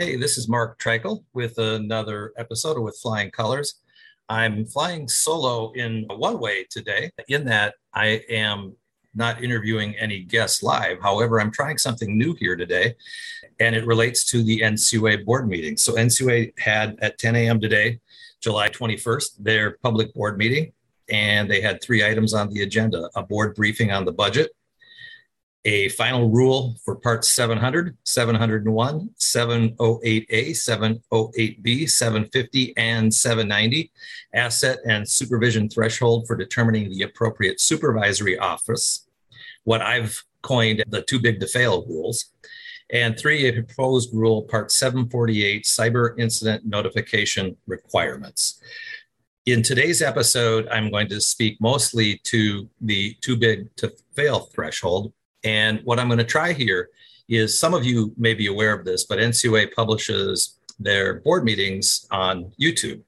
Hey, this is Mark Treichel with another episode of With Flying Colors. I'm flying solo in one way today, in that I am not interviewing any guests live. However, I'm trying something new here today, and it relates to the NCUA board meeting. So NCUA had at 10 a.m. today, July 21st, their public board meeting, and they had three items on the agenda: a board briefing on the budget, a final rule for parts 700, 701, 708A, 708B, 750, and 790, asset and supervision threshold for determining the appropriate supervisory office, what I've coined the too big to fail rules, and three, a proposed rule, part 748, cyber incident notification requirements. In today's episode, I'm going to speak mostly to the too big to fail threshold. And what I'm going to try here is, some of you may be aware of this, but NCUA publishes their board meetings on YouTube,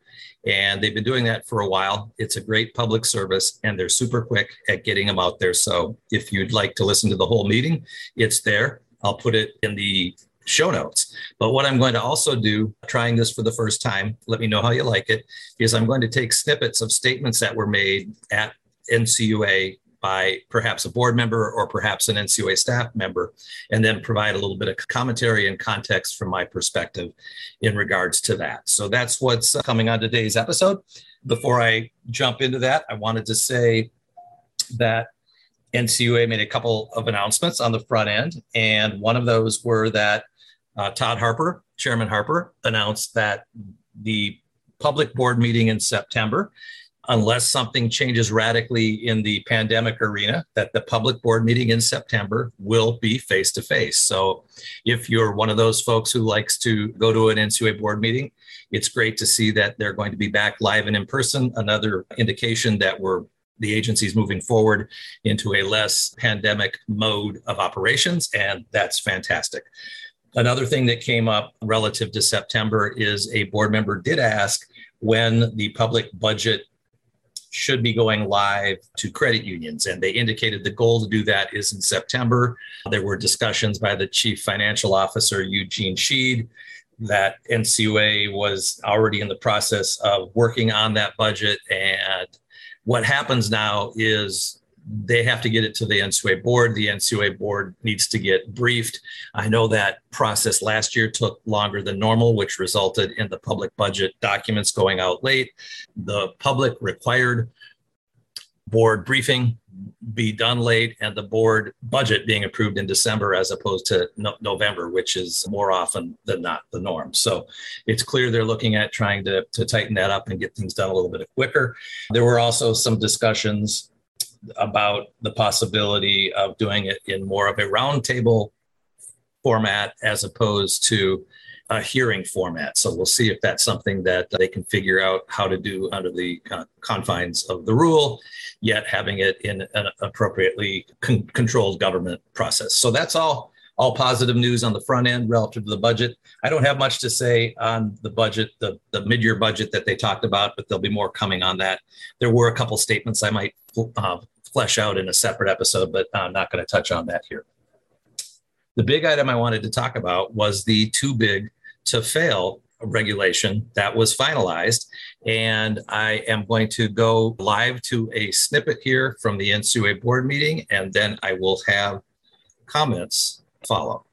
and they've been doing that for a while. It's a great public service, and they're super quick at getting them out there. So if you'd like to listen to the whole meeting, it's there. I'll put it in the show notes. But what I'm going to also do, trying this for the first time, let me know how you like it, is I'm going to take snippets of statements that were made at NCUA by perhaps a board member or perhaps an NCUA staff member, and then provide a little bit of commentary and context from my perspective in regards to that. So that's what's coming on today's episode. Before I jump into that, I wanted to say that NCUA made a couple of announcements on the front end, and one of those were that Todd Harper, Chairman Harper, announced that the public board meeting in September, unless something changes radically in the pandemic arena, that the public board meeting in September will be face-to-face. So if you're one of those folks who likes to go to an NCUA board meeting, it's great to see that they're going to be back live and in person, another indication that the agency's moving forward into a less pandemic mode of operations, and that's fantastic. Another thing that came up relative to September is a board member did ask when the public budget should be going live to credit unions. And they indicated the goal to do that is in September. There were discussions by the Chief Financial Officer, Eugene Sheed, that NCUA was already in the process of working on that budget. And what happens now is they have to get it to the NCUA board. The NCUA board needs to get briefed. I know that process last year took longer than normal, which resulted in the public budget documents going out late. The public required board briefing be done late, and the board budget being approved in December as opposed to November, which is more often than not the norm. So it's clear they're looking at trying to tighten that up and get things done a little bit quicker. There were also some discussions about the possibility of doing it in more of a roundtable format as opposed to a hearing format. So we'll see if that's something that they can figure out how to do under the confines of the rule, yet having it in an appropriately controlled government process. So that's all positive news on the front end relative to the budget. I don't have much to say on the budget, the mid-year budget that they talked about, but there'll be more coming on that. There were a couple statements I might flesh out in a separate episode, but I'm not going to touch on that here. The big item I wanted to talk about was the too big to fail regulation that was finalized. And I am going to go live to a snippet here from the NCUA board meeting, and then I will have comments follow.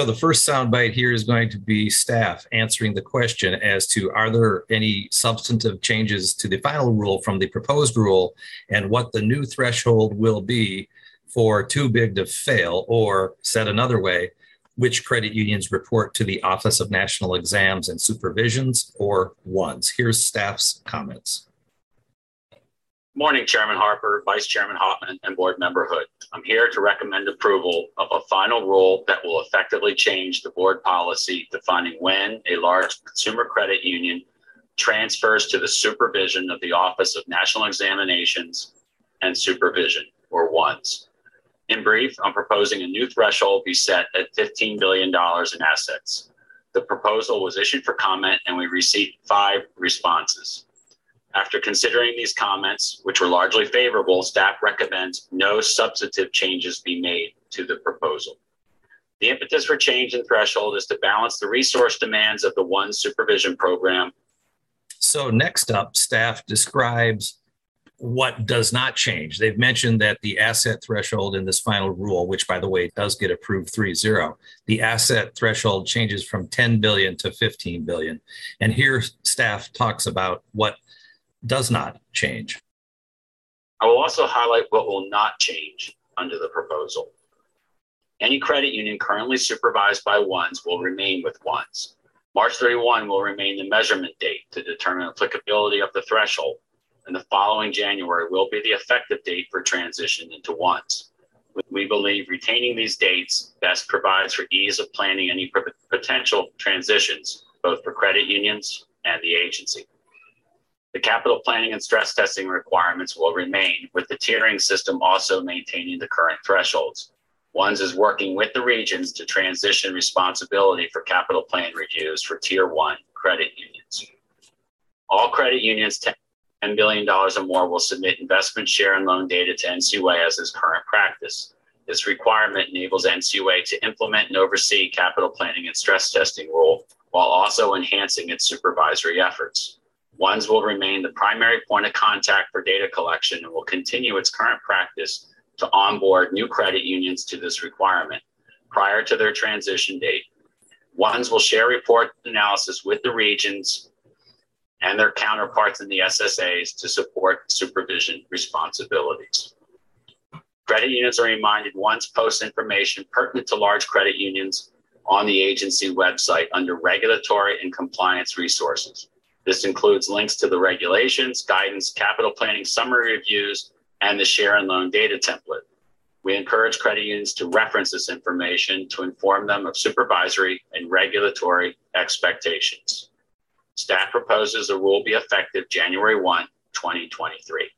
So the first soundbite here is going to be staff answering the question as to, are there any substantive changes to the final rule from the proposed rule and what the new threshold will be for too big to fail, or said another way, which credit unions report to the Office of National Exams and Supervisions, or ONES. Here's staff's comments. Morning, Chairman Harper, Vice Chairman Hauptman, and Board Member Hood. I'm here to recommend approval of a final rule that will effectively change the board policy defining when a large consumer credit union transfers to the supervision of the Office of National Examinations and Supervision, or ONES. In brief, I'm proposing a new threshold be set at $15 billion in assets. The proposal was issued for comment and we received 5 responses. After considering these comments, which were largely favorable, staff recommends no substantive changes be made to the proposal. The impetus for change in threshold is to balance the resource demands of the ONES supervision program. So next up, staff describes what does not change. They've mentioned that the asset threshold in this final rule, which by the way, does get approved 3-0, the asset threshold changes from 10 billion to 15 billion. And here staff talks about what does not change. I will also highlight what will not change under the proposal. Any credit union currently supervised by ONES will remain with ONES. March 31 will remain the measurement date to determine applicability of the threshold, and the following January will be the effective date for transition into ONES. We believe retaining these dates best provides for ease of planning any potential transitions, both for credit unions and the agency. The capital planning and stress testing requirements will remain, with the tiering system also maintaining the current thresholds. ONES is working with the regions to transition responsibility for capital plan reviews for Tier 1 credit unions. All credit unions $10 billion or more will submit investment share and loan data to NCUA as is current practice. This requirement enables NCUA to implement and oversee capital planning and stress testing rule while also enhancing its supervisory efforts. ONES will remain the primary point of contact for data collection and will continue its current practice to onboard new credit unions to this requirement prior to their transition date. ONES will share report analysis with the regions and their counterparts in the SSAs to support supervision responsibilities. Credit unions are reminded ONES posts information pertinent to large credit unions on the agency website under regulatory and compliance resources. This includes links to the regulations, guidance, capital planning summary reviews, and the share and loan data template. We encourage credit unions to reference this information to inform them of supervisory and regulatory expectations. Staff proposes the rule be effective January 1, 2023.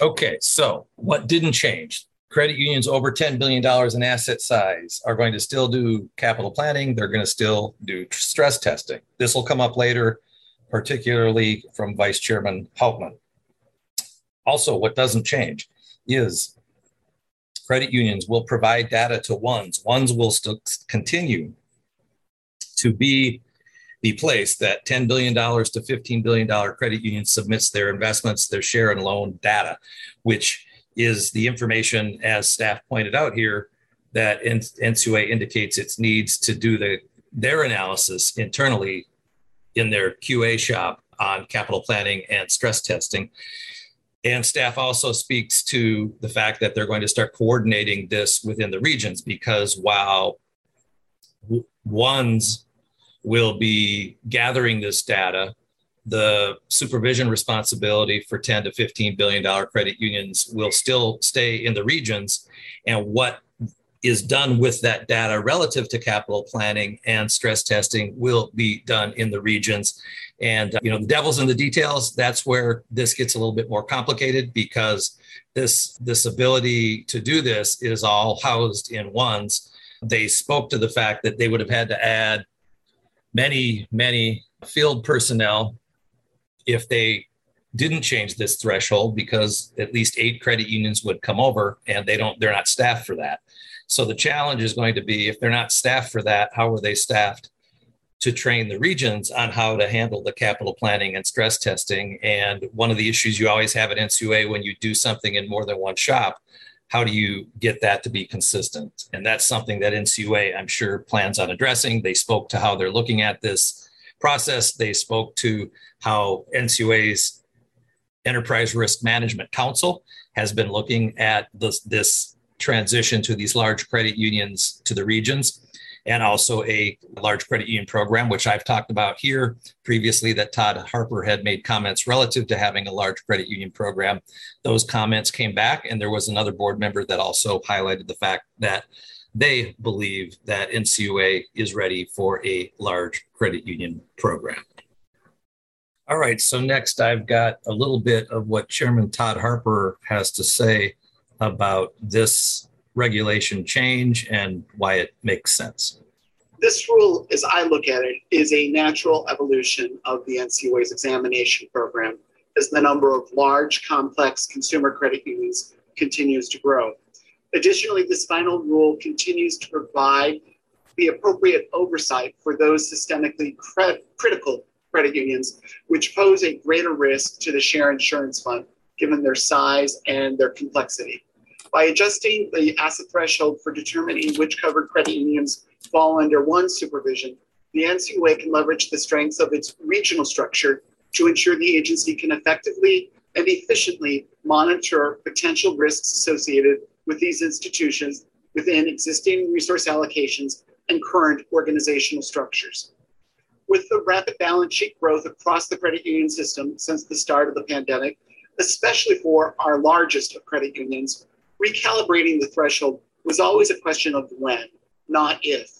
Okay, so what didn't change? Credit unions over $10 billion in asset size are going to still do capital planning. They're going to still do stress testing. This will come up later, particularly from Vice Chairman Hauptman. Also, what doesn't change is credit unions will provide data to ONES. ONES will still continue to be the place that $10 billion to $15 billion credit union submits their investments, their share and loan data, which is the information, as staff pointed out here, that NCUA indicates it needs to do their analysis internally in their QA shop on capital planning and stress testing. And staff also speaks to the fact that they're going to start coordinating this within the regions, because while ONES will be gathering this data, the supervision responsibility for $10 to $15 billion credit unions will still stay in the regions. And what is done with that data relative to capital planning and stress testing will be done in the regions. And the devil's in the details. That's where this gets a little bit more complicated, because this ability to do this is all housed in ONES. They spoke to the fact that they would have had to add many, many field personnel if they didn't change this threshold, because at least 8 credit unions would come over, and they're not staffed for that. So the challenge is going to be, if they're not staffed for that, how are they staffed to train the regions on how to handle the capital planning and stress testing? And one of the issues you always have at NCUA when you do something in more than one shop, how do you get that to be consistent? And that's something that NCUA, I'm sure, plans on addressing. They spoke to how they're looking at this process. They spoke to how NCUA's Enterprise Risk Management Council has been looking at this transition to these large credit unions to the regions, and also a large credit union program, which I've talked about here previously, that Todd Harper had made comments relative to having a large credit union program. Those comments came back, and there was another board member that also highlighted the fact that they believe that NCUA is ready for a large credit union program. All right, so next I've got a little bit of what Chairman Todd Harper has to say about this regulation change and why it makes sense. This rule, as I look at it, is a natural evolution of the NCUA's examination program as the number of large, complex consumer credit unions continues to grow. Additionally, this final rule continues to provide the appropriate oversight for those systemically critical credit unions, which pose a greater risk to the Share Insurance Fund, given their size and their complexity. By adjusting the asset threshold for determining which covered credit unions fall under ONES supervision, the NCUA can leverage the strengths of its regional structure to ensure the agency can effectively and efficiently monitor potential risks associated with these institutions within existing resource allocations and current organizational structures. With the rapid balance sheet growth across the credit union system since the start of the pandemic, especially for our largest of credit unions, recalibrating the threshold was always a question of when, not if.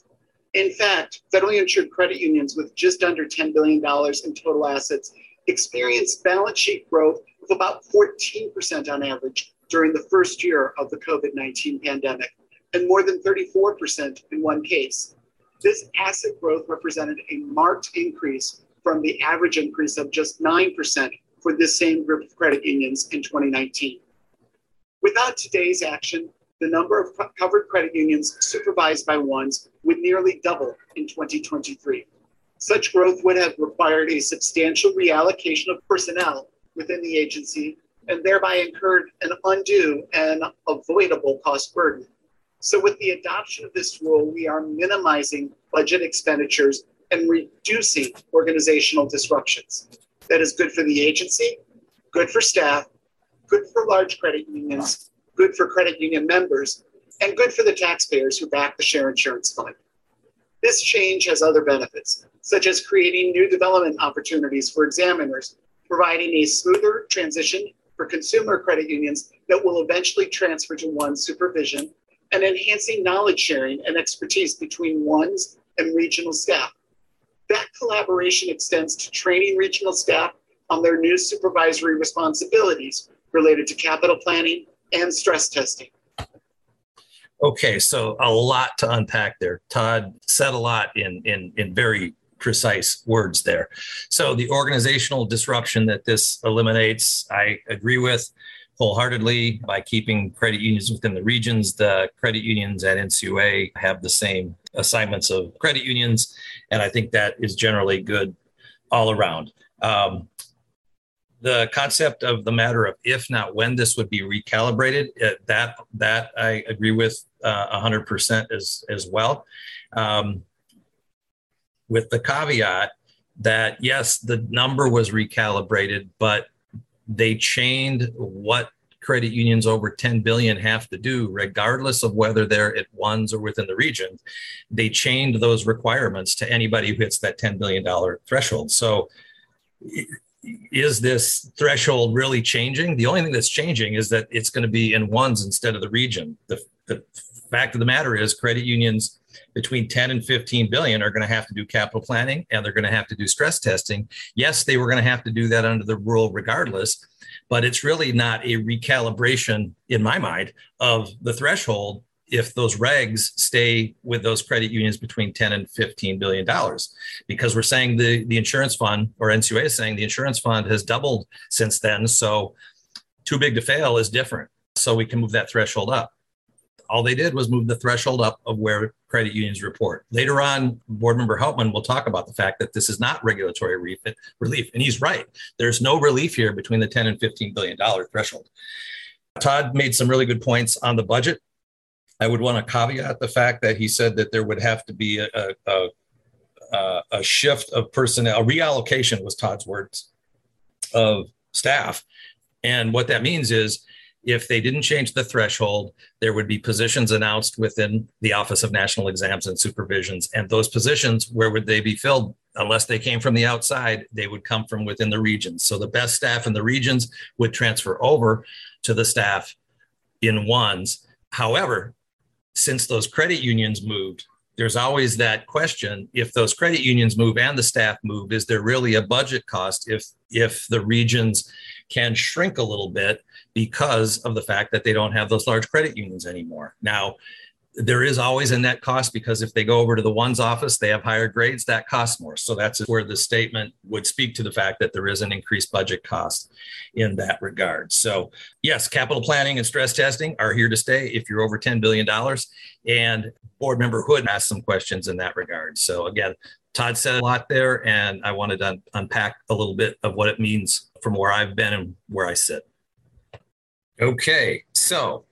In fact, federally insured credit unions with just under $10 billion in total assets experienced balance sheet growth of about 14% on average during the first year of the COVID-19 pandemic, and more than 34% in one case. This asset growth represented a marked increase from the average increase of just 9% for this same group of credit unions in 2019. Without today's action, the number of covered credit unions supervised by ONES would nearly double in 2023. Such growth would have required a substantial reallocation of personnel within the agency and thereby incurred an undue and avoidable cost burden. So with the adoption of this rule, we are minimizing budget expenditures and reducing organizational disruptions. That is good for the agency, good for staff, good for large credit unions, good for credit union members, and good for the taxpayers who back the Share Insurance Fund. This change has other benefits, such as creating new development opportunities for examiners, providing a smoother transition for consumer credit unions that will eventually transfer to ONES supervision, and enhancing knowledge sharing and expertise between ONES and regional staff. That collaboration extends to training regional staff on their new supervisory responsibilities related to capital planning and stress testing. Okay, so a lot to unpack there. Todd said a lot in very precise words there. So the organizational disruption that this eliminates, I agree with wholeheartedly. By keeping credit unions within the regions, the credit unions at NCUA have the same assignments of credit unions, and I think that is generally good all around. The concept of the matter of if, not when, this would be recalibrated, that I agree with 100% as well. With the caveat that, yes, the number was recalibrated, but they chained what credit unions over 10 billion have to do, regardless of whether they're at ONES or within the region. They chained those requirements to anybody who hits that $10 billion threshold. So is this threshold really changing? The only thing that's changing is that it's going to be in ONES instead of the region. The fact of the matter is credit unions between 10 and 15 billion are going to have to do capital planning, and they're going to have to do stress testing. Yes, they were going to have to do that under the rule regardless, but it's really not a recalibration, in my mind, of the threshold if those regs stay with those credit unions between 10 and $15 billion, because we're saying the insurance fund, or NCUA is saying the insurance fund has doubled since then. So too big to fail is different. So we can move that threshold up. All they did was move the threshold up of where credit unions report. Later on, board member Hauptman will talk about the fact that this is not regulatory relief. And he's right. There's no relief here between the $10 and $15 billion threshold. Todd made some really good points on the budget. I would want to caveat the fact that he said that there would have to be a shift of personnel, a reallocation was Todd's words, of staff. And what that means is if they didn't change the threshold, there would be positions announced within the Office of National Exams and Supervisions. And those positions, where would they be filled? Unless they came from the outside, they would come from within the regions. So the best staff in the regions would transfer over to the staff in ONES. However, since those credit unions moved, there's always that question, if those credit unions move and the staff move, is there really a budget cost if the regions can shrink a little bit because of the fact that they don't have those large credit unions anymore? Now, there is always a net cost, because if they go over to the ONES office, they have higher grades, that costs more. So that's where the statement would speak to the fact that there is an increased budget cost in that regard. So yes, capital planning and stress testing are here to stay if you're over $10 billion. And board member Hood asked some questions in that regard. So again, Todd said a lot there, and I wanted to unpack a little bit of what it means from where I've been and where I sit. Okay, so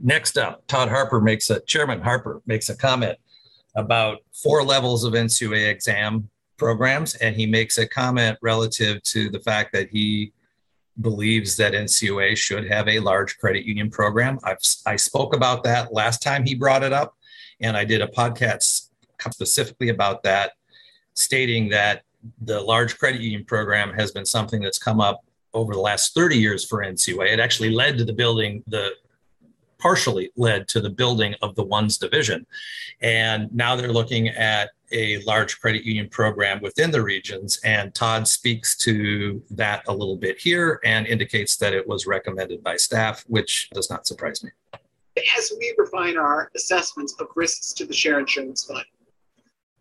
next up, Chairman Harper makes a comment about 4 levels of NCUA exam programs, and he makes a comment relative to the fact that he believes that NCUA should have a large credit union program. I spoke about that last time he brought it up, and I did a podcast specifically about that, stating that the large credit union program has been something that's come up over the last 30 years for NCUA. It actually led to the building, partially led to the building of the ONES division. And now they're looking at a large credit union program within the regions. And Todd speaks to that a little bit here and indicates that it was recommended by staff, which does not surprise me. As we refine our assessments of risks to the Share Insurance Fund,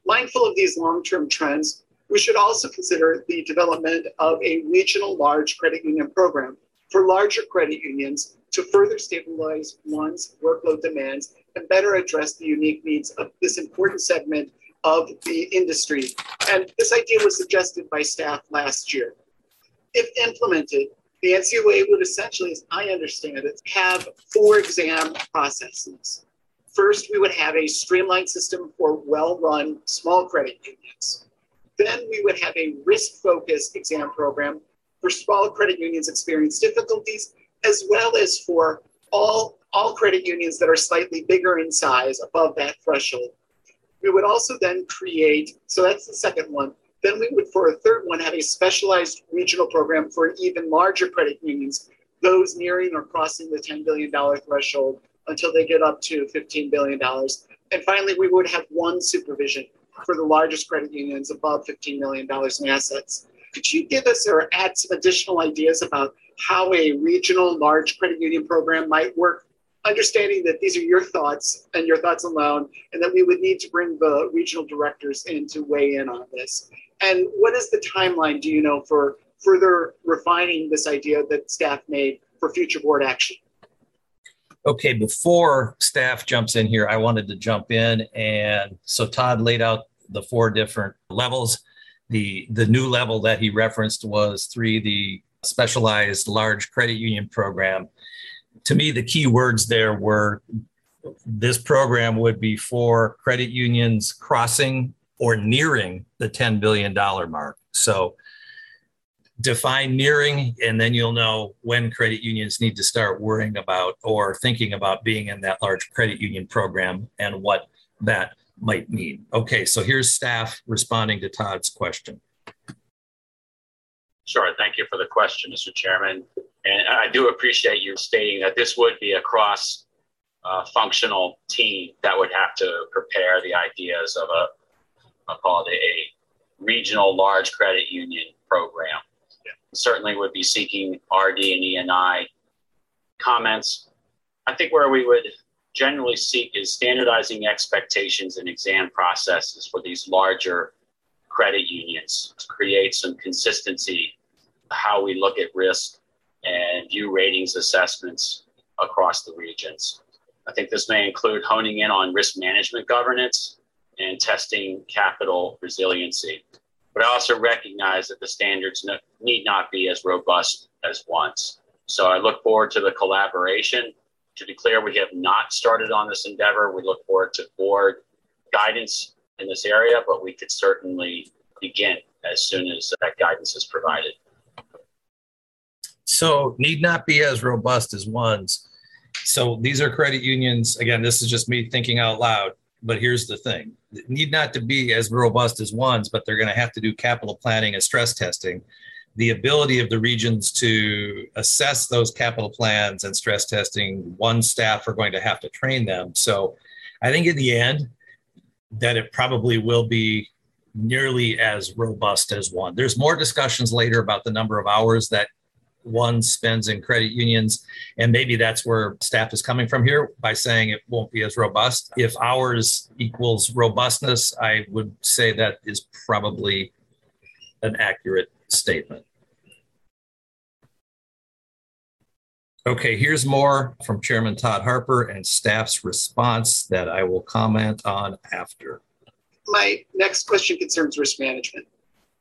mindful of these long-term trends, we should also consider the development of a regional large credit union program for larger credit unions to further stabilize ONES workload demands and better address the unique needs of this important segment of the industry. And this idea was suggested by staff last year. If implemented, the NCUA would essentially, as I understand it, have 4 exam processes. First, we would have a streamlined system for well-run small credit unions. Then we would have a risk-focused exam program for small credit unions experience difficulties, as well as for all credit unions that are slightly bigger in size above that threshold. We would also then create, so that's the second one, then we would, for a third one, have a specialized regional program for even larger credit unions, those nearing or crossing the $10 billion threshold until they get up to $15 billion. And finally, we would have one supervision for the largest credit unions above $15 million in assets. Could you give us or add some additional ideas about how a regional large credit union program might work, understanding that these are your thoughts and your thoughts alone, and that we would need to bring the regional directors in to weigh in on this? And what is the timeline, do you know, for further refining this idea that staff made for future board action? Okay, before staff jumps in here, I wanted to jump in. And so Todd laid out the 4 different levels. The new level that he referenced was 3, the specialized large credit union program. To me, the key words there were this program would be for credit unions crossing or nearing the $10 billion mark. So define nearing, and then you'll know when credit unions need to start worrying about or thinking about being in that large credit union program and what that might mean. Okay, so here's staff responding to Todd's question. Sure, thank you for the question, Mr. Chairman. And I do appreciate you stating that this would be a cross-functional team that would have to prepare the ideas of I'll call it a regional large credit union program. Yeah. Certainly would be seeking RD and ENI comments. I think where we would generally seek is standardizing expectations and exam processes for these larger credit unions to create some consistency, how we look at risk and view ratings assessments across the regions. I think this may include honing in on risk management governance and testing capital resiliency. But I also recognize that the standards need not be as robust as ONES. So I look forward to the collaboration. To be clear, we have not started on this endeavor. We look forward to board guidance in this area, but we could certainly begin as soon as that guidance is provided. so need not be as robust as ONES. So these are credit unions. Again, this is just me thinking out loud, but here's the thing. It need not to be as robust as ONES, but they're going to have to do capital planning and stress testing. The ability of the regions to assess those capital plans and stress testing, ONES staff are going to have to train them. So I think in the end that it probably will be nearly as robust as ONES. There's more discussions later about the number of hours that ONES spends in credit unions, and maybe that's where staff is coming from here by saying it won't be as robust. If hours equals robustness, I would say that is probably an accurate statement. Okay, here's more from Chairman Todd Harper and staff's response that I will comment on after. My next question concerns risk management.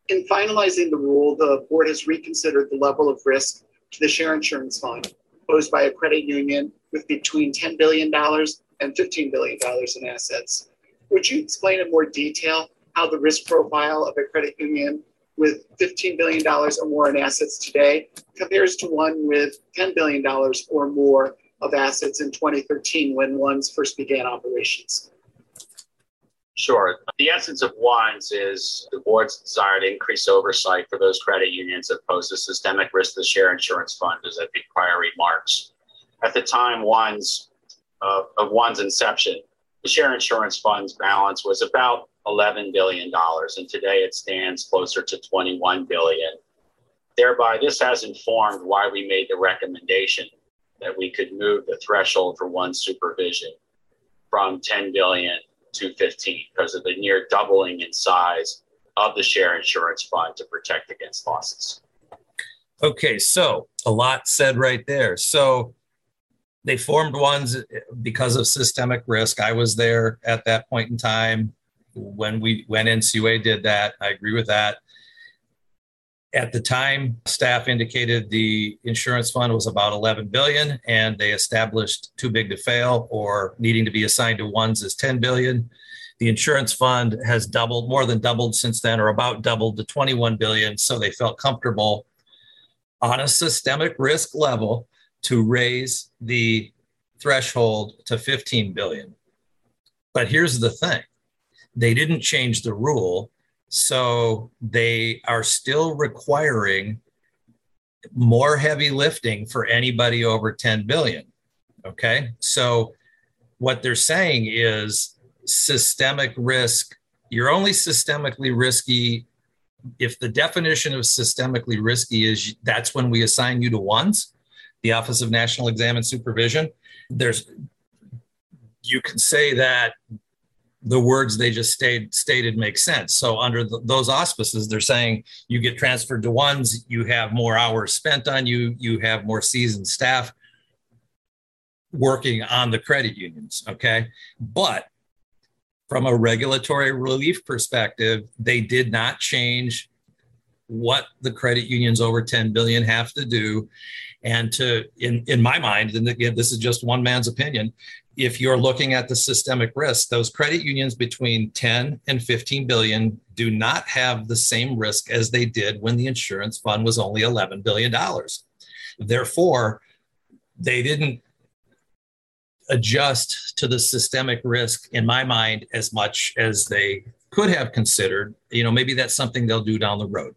In finalizing the rule, the board has reconsidered the level of risk to the share insurance fund posed by a credit union with between $10 billion and $15 billion in assets. Would you explain in more detail how the risk profile of a credit union with $15 billion or more in assets today compares to one with $10 billion or more of assets in 2013 when ONES first began operations? Sure. The essence of ONES is the board's desire to increase oversight for those credit unions that pose a systemic risk to the share insurance fund, as I think prior remarks. At the time of ONES inception, the share insurance fund's balance was about $11 billion, and today it stands closer to $21 billion. Thereby, this has informed why we made the recommendation that we could move the threshold for ONES supervision from $10 billion 215 because of the near doubling in size of the share insurance fund to protect against losses. Okay, so a lot said right there. So they formed ONES because of systemic risk. I was there at that point in time when NCUA did that. I agree with that. At the time, staff indicated the insurance fund was about $11 billion, and they established too big to fail or needing to be assigned to ONES as $10 billion. The insurance fund has doubled, more than doubled since then, or about doubled to $21 billion. So they felt comfortable on a systemic risk level to raise the threshold to $15 billion. But here's the thing. They didn't change the rule. So they are still requiring more heavy lifting for anybody over 10 billion. Okay. So what they're saying is systemic risk. You're only systemically risky if the definition of systemically risky is that's when we assign you to ONES, the Office of National Exam and Supervision. You can say that the words they just stated make sense. So under those auspices, they're saying you get transferred to ONES, you have more hours spent on you, you have more seasoned staff working on the credit unions, okay? But from a regulatory relief perspective, they did not change what the credit unions over 10 billion have to do. And in my mind, and again, this is just one man's opinion, if you're looking at the systemic risk, those credit unions between 10 and 15 billion do not have the same risk as they did when the insurance fund was only $11 billion. Therefore, they didn't adjust to the systemic risk, in my mind, as much as they could have considered. You know, maybe that's something they'll do down the road.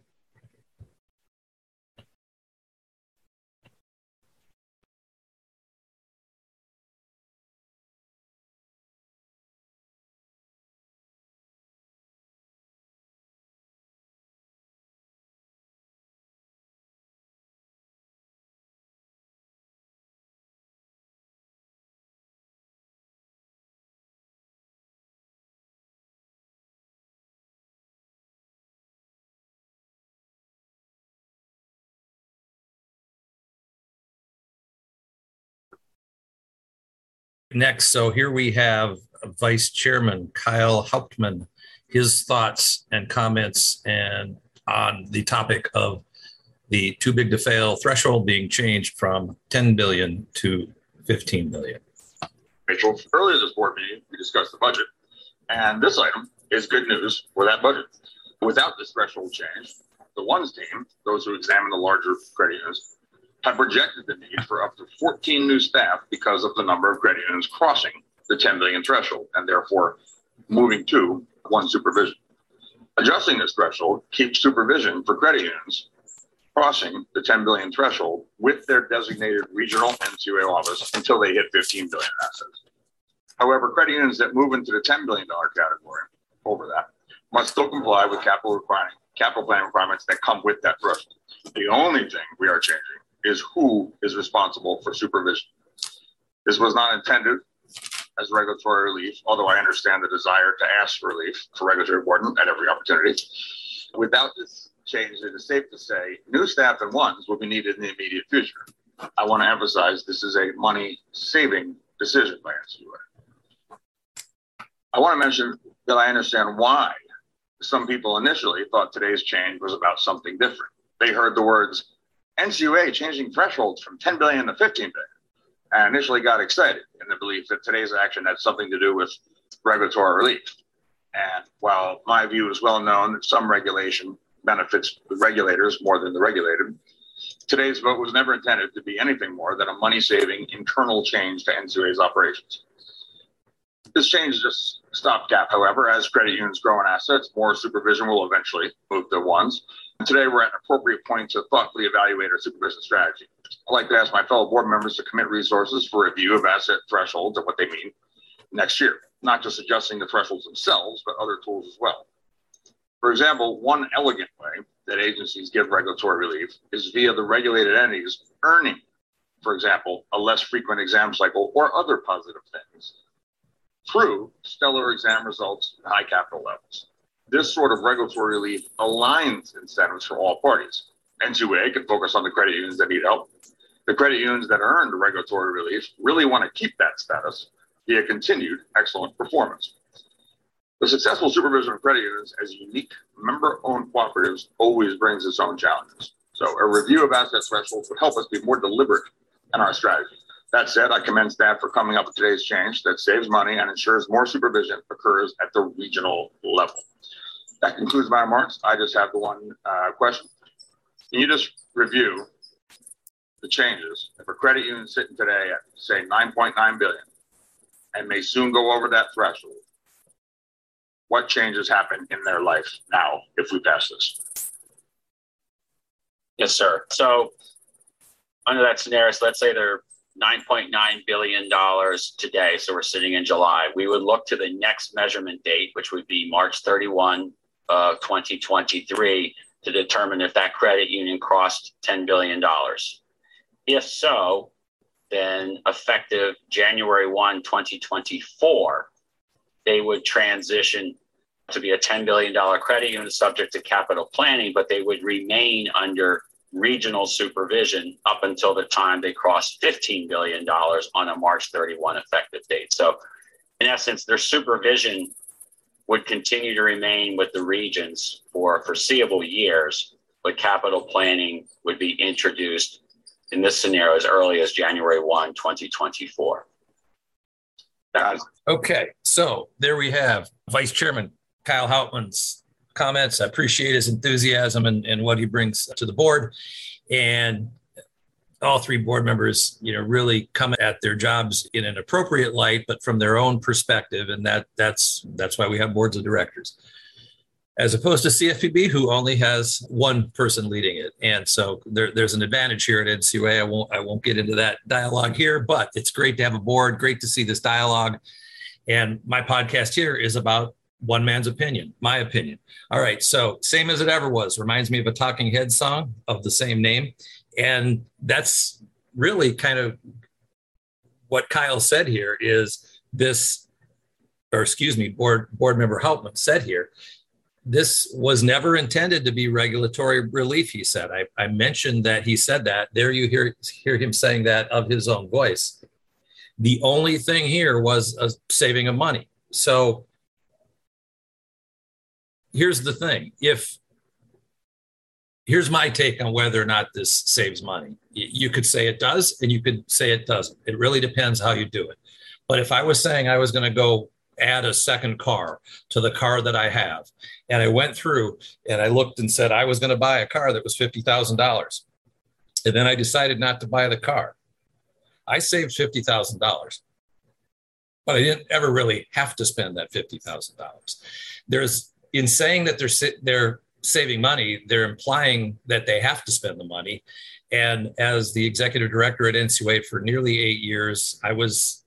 Next, so here we have Vice Chairman Kyle Hauptman, his thoughts and comments and on the topic of the too big to fail threshold being changed from 10 billion to 15 billion. Rachel, earlier this board meeting, we discussed the budget, and this item is good news for that budget. Without this threshold change, the ONES team, those who examine the larger credit unions, have rejected the need for up to 14 new staff because of the number of credit unions crossing the 10 million threshold and therefore moving to one supervision. Adjusting this threshold keeps supervision for credit unions crossing the 10 billion threshold with their designated regional NCUA office until they hit 15 billion assets. However, credit unions that move into the $10 billion category over that must still comply with capital plan requirements that come with that threshold. The only thing we are changing is who is responsible for supervision. This was not intended as regulatory relief, although I understand the desire to ask for relief for regulatory burden at every opportunity. Without this change, it is safe to say new staff and ones will be needed in the immediate future. I want to emphasize this is a money-saving decision by NCUA. I want to mention that I understand why some people initially thought today's change was about something different. They heard the words, NCUA changing thresholds from 10 billion to 15 billion. I initially got excited in the belief that today's action had something to do with regulatory relief. And while my view is well known that some regulation benefits the regulators more than the regulated, today's vote was never intended to be anything more than a money-saving internal change to NCUA's operations. This change is just a stopgap, however. As credit unions grow in assets, more supervision will eventually move to ones. And today, we're at an appropriate point to thoughtfully evaluate our supervision strategy. I'd like to ask my fellow board members to commit resources for review of asset thresholds and what they mean next year, not just adjusting the thresholds themselves, but other tools as well. For example, one elegant way that agencies give regulatory relief is via the regulated entities earning, for example, a less frequent exam cycle or other positive things through stellar exam results and high capital levels. This sort of regulatory relief aligns incentives for all parties. NCUA can focus on the credit unions that need help. The credit unions that earned regulatory relief really want to keep that status via continued excellent performance. The successful supervision of credit unions as unique member-owned cooperatives always brings its own challenges. So a review of asset thresholds would help us be more deliberate in our strategy. That said, I commend staff for coming up with today's change that saves money and ensures more supervision occurs at the regional level. That concludes my remarks. I just have the one question. Can you just review the changes? If a credit union sitting today at, say, 9.9 billion and may soon go over that threshold, what changes happen in their life now if we pass this? Yes, sir. So under that scenario, so let's say they're $9.9 billion today. So we're sitting in July. We would look to the next measurement date, which would be March 31 of 2023, to determine if that credit union crossed $10 billion. If so, then effective January 1, 2024, they would transition to be a $10 billion credit union subject to capital planning, but they would remain under regional supervision up until the time they crossed $15 billion on a March 31 effective date. So in essence, their supervision would continue to remain with the regions for foreseeable years, but capital planning would be introduced in this scenario as early as January 1, 2024. Okay, so there we have Vice Chairman Kyle Hauptman's comments. I appreciate his enthusiasm and what he brings to the board. And all three board members, really come at their jobs in an appropriate light, but from their own perspective. And that's why we have boards of directors, as opposed to CFPB, who only has one person leading it. And so there's an advantage here at NCUA. I won't get into that dialogue here, but it's great to have a board, great to see this dialogue. And my podcast here is about one man's opinion, my opinion. All right, so Same As It Ever Was reminds me of a Talking Heads song of the same name. And that's really kind of what Kyle said here is this, or excuse me, board member Hauptman said here, this was never intended to be regulatory relief, he said. I mentioned that he said that. There you hear him saying that of his own voice. The only thing here was a saving of money. So here's the thing. Here's my take on whether or not this saves money. You could say it does, and you could say it doesn't. It really depends how you do it. But if I was saying I was going to go add a second car to the car that I have, and I went through and I looked and said I was going to buy a car that was $50,000. And then I decided not to buy the car. I saved $50,000, but I didn't ever really have to spend that $50,000. There's, in saying that they're saving money, they're implying that they have to spend the money. And as the executive director at NCUA for nearly 8 years, I was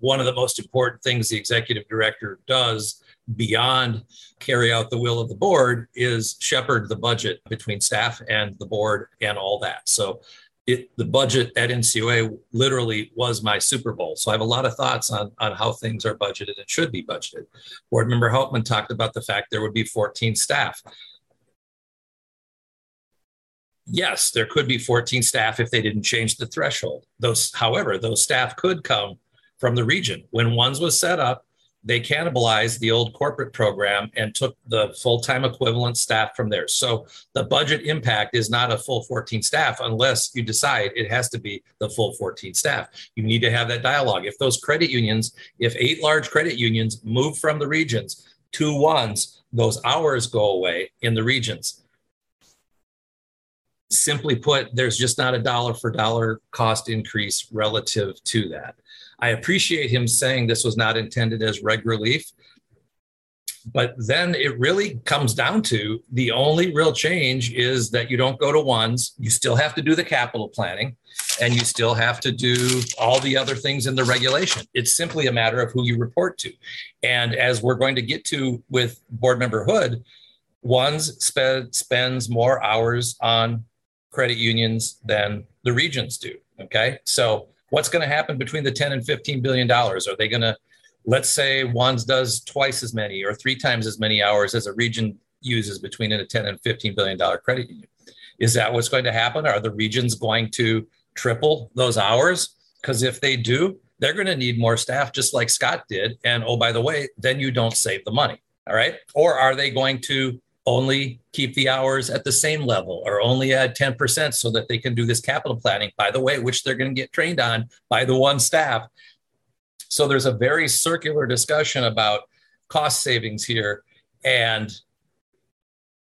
one of the most important things the executive director does beyond carry out the will of the board is shepherd the budget between staff and the board and all that. So the budget at NCUA literally was my Super Bowl. So I have a lot of thoughts on how things are budgeted and should be budgeted. Board member Hauptman talked about the fact there would be 14 staff. Yes, there could be 14 staff if they didn't change the threshold. However, those staff could come from the region. When ONES was set up, they cannibalized the old corporate program and took the full-time equivalent staff from there. So the budget impact is not a full 14 staff unless you decide it has to be the full 14 staff. You need to have that dialogue. If those credit unions, if 8 large credit unions move from the regions to ONES, those hours go away in the regions. Simply put, there's just not a dollar for dollar cost increase relative to that. I appreciate him saying this was not intended as reg relief, but then it really comes down to the only real change is that you don't go to ONES, you still have to do the capital planning, and you still have to do all the other things in the regulation. It's simply a matter of who you report to. And as we're going to get to with board member Hood, ONES spends more hours on credit unions than the regions do, okay? So what's going to happen between the $10 and $15 billion? Are they going to, let's say ONES does twice as many or 3 times as many hours as a region uses between a $10 and $15 billion credit union. Is that what's going to happen? Are the regions going to triple those hours? Because if they do, they're going to need more staff just like Scott did. And oh, by the way, then you don't save the money. All right. Or are they going to only keep the hours at the same level or only add 10% so that they can do this capital planning, by the way, which they're going to get trained on by the ONES staff. So there's a very circular discussion about cost savings here. And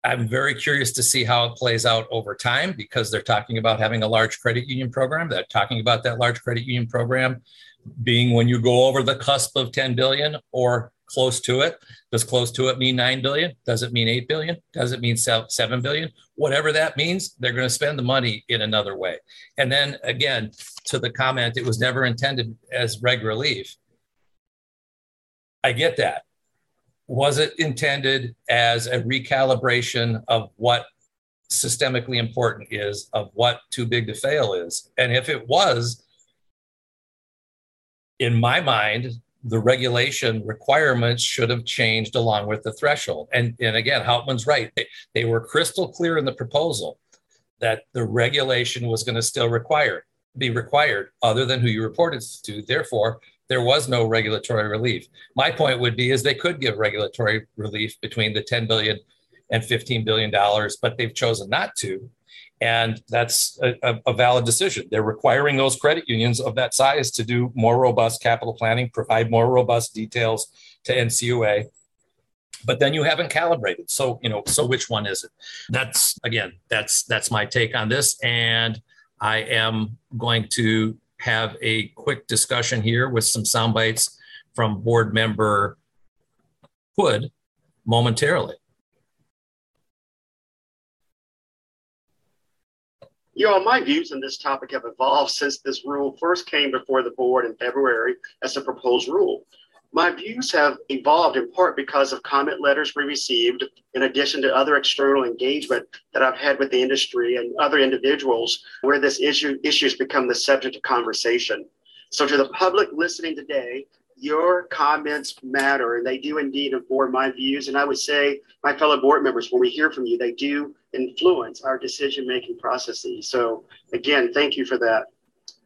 I'm very curious to see how it plays out over time because they're talking about having a large credit union program. They're talking about that large credit union program being when you go over the cusp of 10 billion or close to it. Does close to it mean 9 billion? Does it mean 8 billion? Does it mean 7 billion? Whatever that means, they're going to spend the money in another way. And then again, to the comment, it was never intended as reg relief. I get that. Was it intended as a recalibration of what systemically important is, of what too big to fail is? And if it was, in my mind, the regulation requirements should have changed along with the threshold. And again, Hauptman's right. They were crystal clear in the proposal that the regulation was going to still be required other than who you reported to. Therefore, there was no regulatory relief. My point would be is they could give regulatory relief between the $10 billion and $15 billion, but they've chosen not to. And that's a valid decision. They're requiring those credit unions of that size to do more robust capital planning, provide more robust details to NCUA, but then you haven't calibrated. So, so which one is it? That's my take on this. And I am going to have a quick discussion here with some sound bites from board member Hood momentarily. My views on this topic have evolved since this rule first came before the board in February as a proposed rule. My views have evolved in part because of comment letters we received, in addition to other external engagement that I've had with the industry and other individuals where this issues become the subject of conversation. So to the public listening today, your comments matter, and they do indeed inform my views. And I would say, my fellow board members, when we hear from you, they do influence our decision-making processes. So again, thank you for that.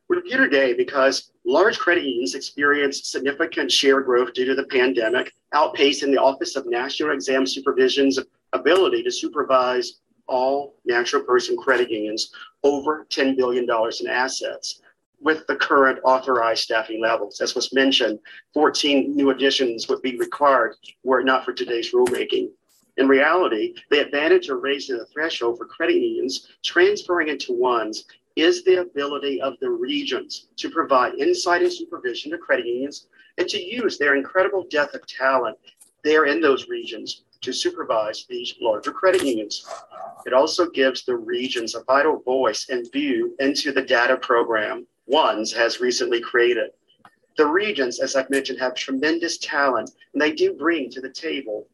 We're here today because large credit unions experienced significant share growth due to the pandemic, outpacing the Office of National Exam Supervision's ability to supervise all natural person credit unions over $10 billion in assets. With the current authorized staffing levels, as was mentioned, 14 new additions would be required were it not for today's rulemaking. In reality, the advantage of raising the threshold for credit unions transferring into ONES is the ability of the regions to provide insight and supervision to credit unions and to use their incredible depth of talent there in those regions to supervise these larger credit unions. It also gives the regions a vital voice and view into the data program ONES has recently created. The regions, as I've mentioned, have tremendous talent, and they do bring to the table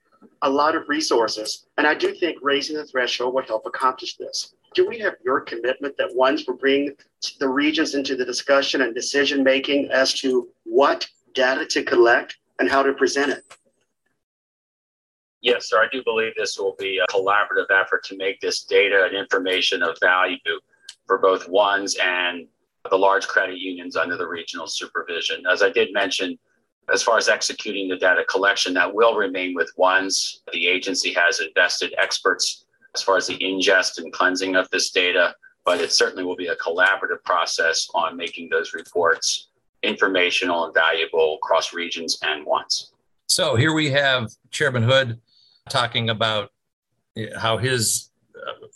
a lot of resources, and I do think raising the threshold will help accomplish this. Do we have your commitment that ONES will bring the regions into the discussion and decision-making as to what data to collect and how to present it? Yes, sir. I do believe this will be a collaborative effort to make this data and information of value for both ONES and the large credit unions under the regional supervision. As I did mention, as far as executing the data collection, that will remain with ONES. The agency has invested experts as far as the ingest and cleansing of this data, but it certainly will be a collaborative process on making those reports informational and valuable across regions and ONES. So here we have Chairman Hood talking about how his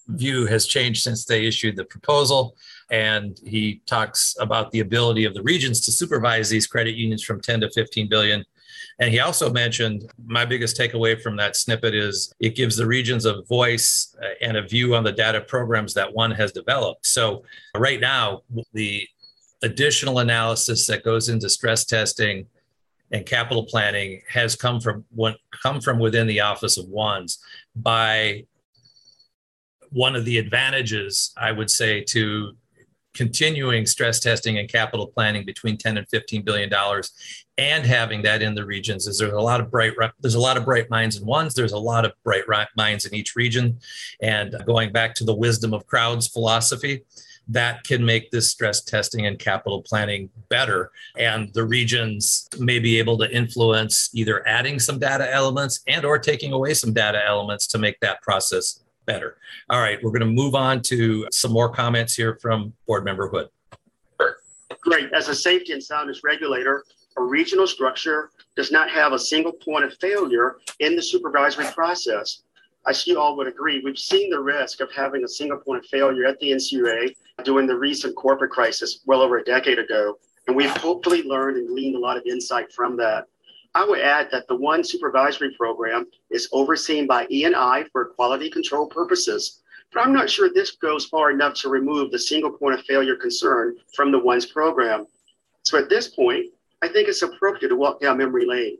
view has changed since they issued the proposal. And he talks about the ability of the regions to supervise these credit unions from 10 to 15 billion. And he also mentioned, my biggest takeaway from that snippet is it gives the regions a voice and a view on the data programs that one has developed. So right now, the additional analysis that goes into stress testing and capital planning has come from within the Office of ONES. By one of the advantages, I would say, to continuing stress testing and capital planning between $10 and $15 billion and having that in the regions is there's a lot of bright minds in ONES. There's a lot of bright minds in each region. And going back to the wisdom of crowds philosophy, that can make this stress testing and capital planning better. And the regions may be able to influence either adding some data elements and or taking away some data elements to make that process better. All right, we're going to move on to some more comments here from Board Member Hood. Great. As a safety and soundness regulator, a regional structure does not have a single point of failure in the supervisory process. I see you all would agree. We've seen the risk of having a single point of failure at the NCUA during the recent corporate crisis well over a decade ago, and we've hopefully learned and gleaned a lot of insight from that. I would add that the ONES supervisory program is overseen by E&I for quality control purposes, but I'm not sure this goes far enough to remove the single point of failure concern from the ONES program. So at this point, I think it's appropriate to walk down memory lane.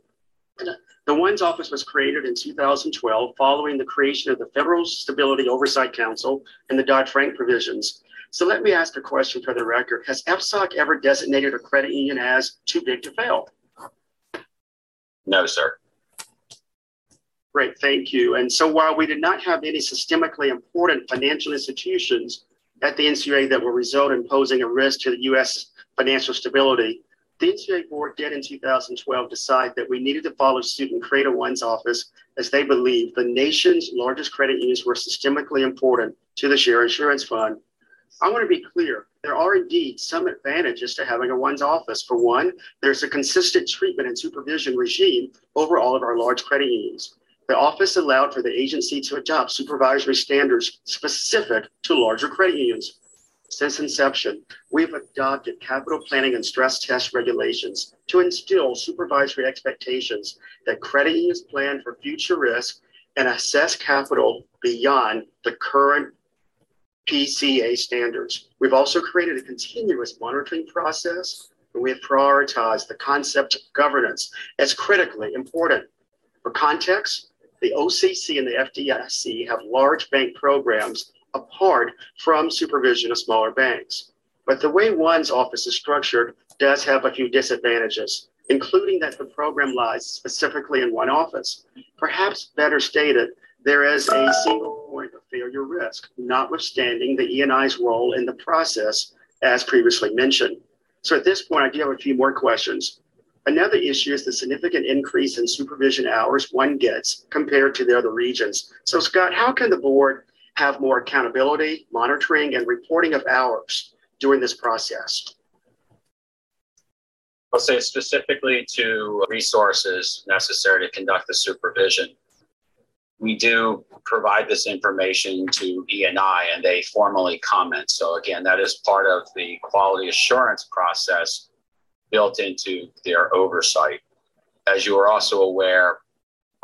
The ONES office was created in 2012 following the creation of the Federal Stability Oversight Council and the Dodd-Frank provisions. So let me ask a question for the record. Has FSOC ever designated a credit union as too big to fail? No, sir. Great, thank you. And so while we did not have any systemically important financial institutions at the NCUA that will result in posing a risk to the U.S. financial stability, the NCUA board did in 2012 decide that we needed to follow suit and create a ONES office as they believed the nation's largest credit unions were systemically important to the Share Insurance Fund. I want to be clear. There are indeed some advantages to having a ONES office. For one, there's a consistent treatment and supervision regime over all of our large credit unions. The office allowed for the agency to adopt supervisory standards specific to larger credit unions. Since inception, we've adopted capital planning and stress test regulations to instill supervisory expectations that credit unions plan for future risk and assess capital beyond the current PCA standards. We've also created a continuous monitoring process, and we have prioritized the concept of governance as critically important. For context, the OCC and the FDIC have large bank programs apart from supervision of smaller banks. But the way ONES office is structured does have a few disadvantages, including that the program lies specifically in one office. Perhaps better stated, there is a single point of failure risk, notwithstanding the E&I's role in the process, as previously mentioned. So at this point, I do have a few more questions. Another issue is the significant increase in supervision hours one gets compared to the other regions. So Scott, how can the board have more accountability, monitoring, and reporting of hours during this process? I'll say specifically to resources necessary to conduct the supervision. we do provide this information to E&I and they formally comment. So again, that is part of the quality assurance process built into their oversight. As you are also aware,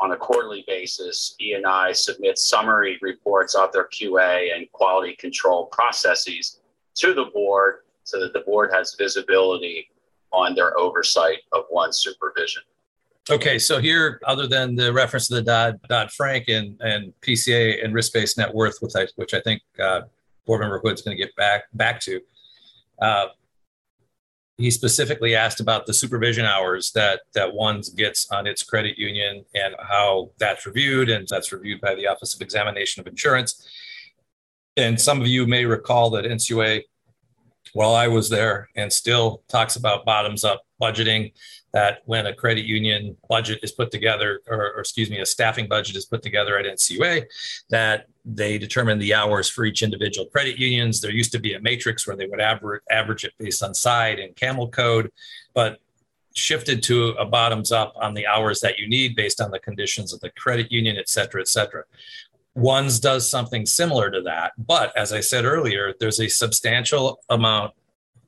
on a quarterly basis, E&I submits summary reports of their QA and quality control processes to the board so that the board has visibility on their oversight of ONES supervision. Okay, so here, other than the reference to the Dodd-Frank and PCA and risk-based net worth, which I think Board Member Hood's going to get back to, he specifically asked about the supervision hours that ONES gets on its credit union and how that's reviewed, and that's reviewed by the Office of Examination of Insurance. And some of you may recall that NCUA, while I was there, and still talks about bottoms-up budgeting, that when a credit union budget is put together, or a staffing budget is put together at NCUA, that they determine the hours for each individual credit unions. There used to be a matrix where they would average it based on side and camel code, but shifted to a bottoms up on the hours that you need based on the conditions of the credit union, et cetera, et cetera. ONES does something similar to that, but as I said earlier, there's a substantial amount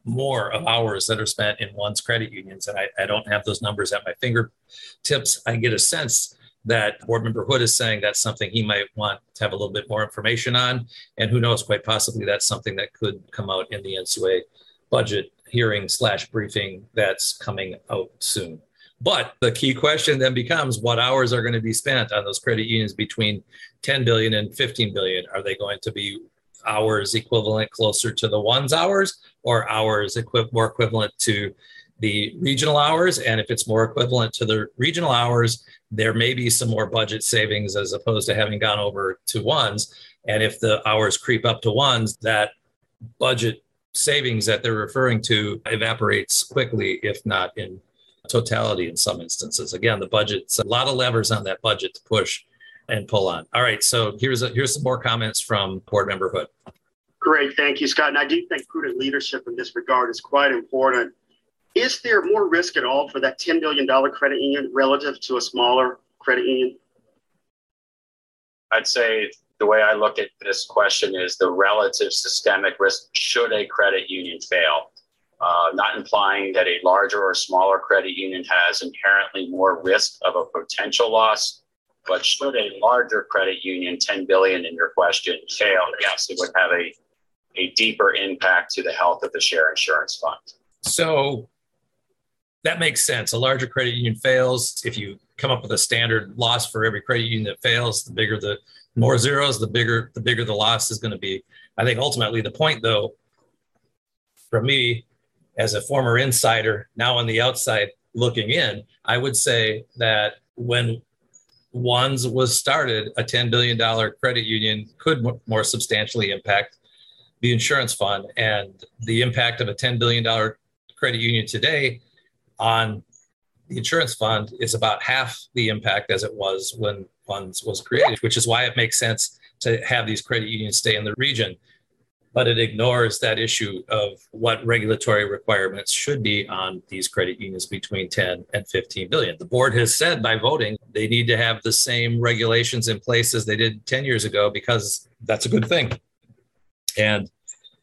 more of hours that are spent in ONES credit unions, and I don't have those numbers at my fingertips. I get a sense that Board Member Hood is saying that's something he might want to have a little bit more information on, and who knows, quite possibly that's something that could come out in the NCUA budget hearing / briefing that's coming out soon. But the key question then becomes, what hours are going to be spent on those credit unions between 10 billion and 15 billion? Are they going to be hours equivalent closer to the ONES hours, or hours more equivalent to the regional hours? And if it's more equivalent to the regional hours, there may be some more budget savings as opposed to having gone over to ONES. And if the hours creep up to ONES, that budget savings that they're referring to evaporates quickly, if not in totality in some instances. Again, the budget's a lot of levers on that budget to push and pull on. All right, so here's some more comments from Board Member Hood. Great, thank you, Scott. And I do think prudent leadership in this regard is quite important. Is there more risk at all for that $10 billion credit union relative to a smaller credit union? I'd say the way I look at this question is the relative systemic risk should a credit union fail. Not implying that a larger or smaller credit union has inherently more risk of a potential loss, but should a larger credit union, 10 billion in your question, fail, yes, it would have a deeper impact to the health of the share insurance fund. So that makes sense. A larger credit union fails. If you come up with a standard loss for every credit union that fails, the bigger the more zeros, the bigger the loss is going to be. I think ultimately the point, though, for me as a former insider, now on the outside looking in, I would say that when ONES was started, a $10 billion credit union could more substantially impact the insurance fund, and the impact of a $10 billion credit union today on the insurance fund is about half the impact as it was when ONES was created, which is why it makes sense to have these credit unions stay in the region. But it ignores that issue of what regulatory requirements should be on these credit unions between 10 and 15 billion. The board has said by voting they need to have the same regulations in place as they did 10 years ago because that's a good thing. And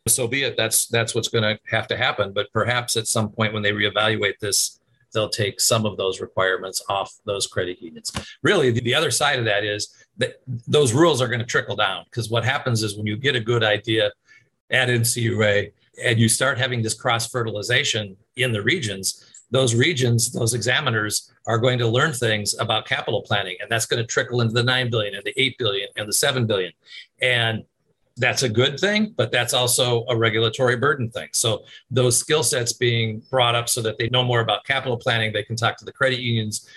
so be it. That's what's going to have to happen. But perhaps at some point when they reevaluate this, they'll take some of those requirements off those credit unions. Really, the other side of that is that those rules are going to trickle down, because what happens is when you get a good idea at NCUA, and you start having this cross-fertilization in the regions, those examiners are going to learn things about capital planning, and that's going to trickle into the 9 billion and the 8 billion and the 7 billion. And that's a good thing, but that's also a regulatory burden thing. So those skill sets being brought up so that they know more about capital planning, they can talk to the credit unions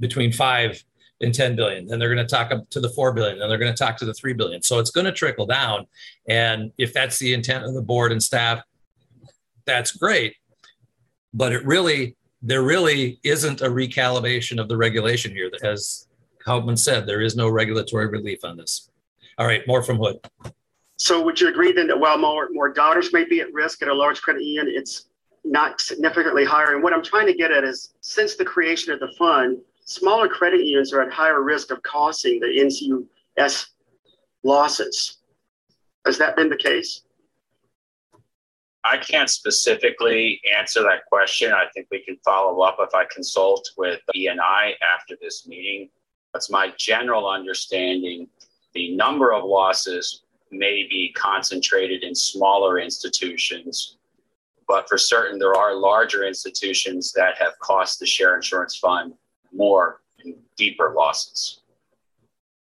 between 5 and 10 billion, then they're going to talk up to the 4 billion, then they're going to talk to the 3 billion. So it's going to trickle down. And if that's the intent of the board and staff, that's great. But there really isn't a recalibration of the regulation here. As Hauptman said, there is no regulatory relief on this. All right, more from Hood. So would you agree then that while more dollars may be at risk at a large credit union, it's not significantly higher? And what I'm trying to get at is, since the creation of the fund, smaller credit unions are at higher risk of costing the S losses. Has that been the case? I can't specifically answer that question. I think we can follow up if I consult with E&I after this meeting. That's my general understanding. The number of losses may be concentrated in smaller institutions, but for certain, there are larger institutions that have cost the share insurance fund more and deeper losses.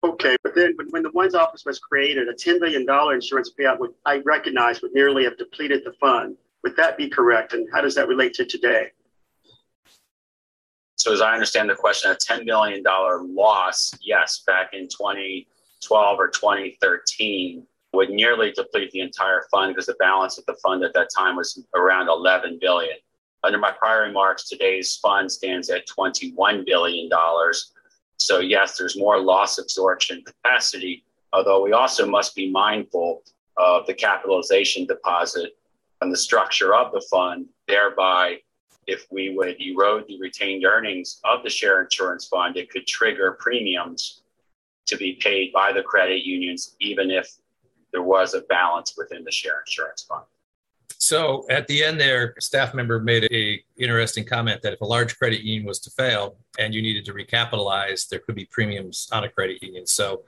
Okay, but then when the ONES office was created, a $10 million insurance payout, would, I recognize, would nearly have depleted the fund. Would that be correct? And how does that relate to today? So as I understand the question, a $10 million loss, yes, back in 2012 or 2013 would nearly deplete the entire fund because the balance of the fund at that time was around $11 billion. Under my prior remarks, today's fund stands at $21 billion. So yes, there's more loss absorption capacity, although we also must be mindful of the capitalization deposit and the structure of the fund. Thereby, if we would erode the retained earnings of the share insurance fund, it could trigger premiums to be paid by the credit unions, even if there was a balance within the share insurance fund. So at the end there, a staff member made an interesting comment that if a large credit union was to fail and you needed to recapitalize, there could be premiums on a credit union. So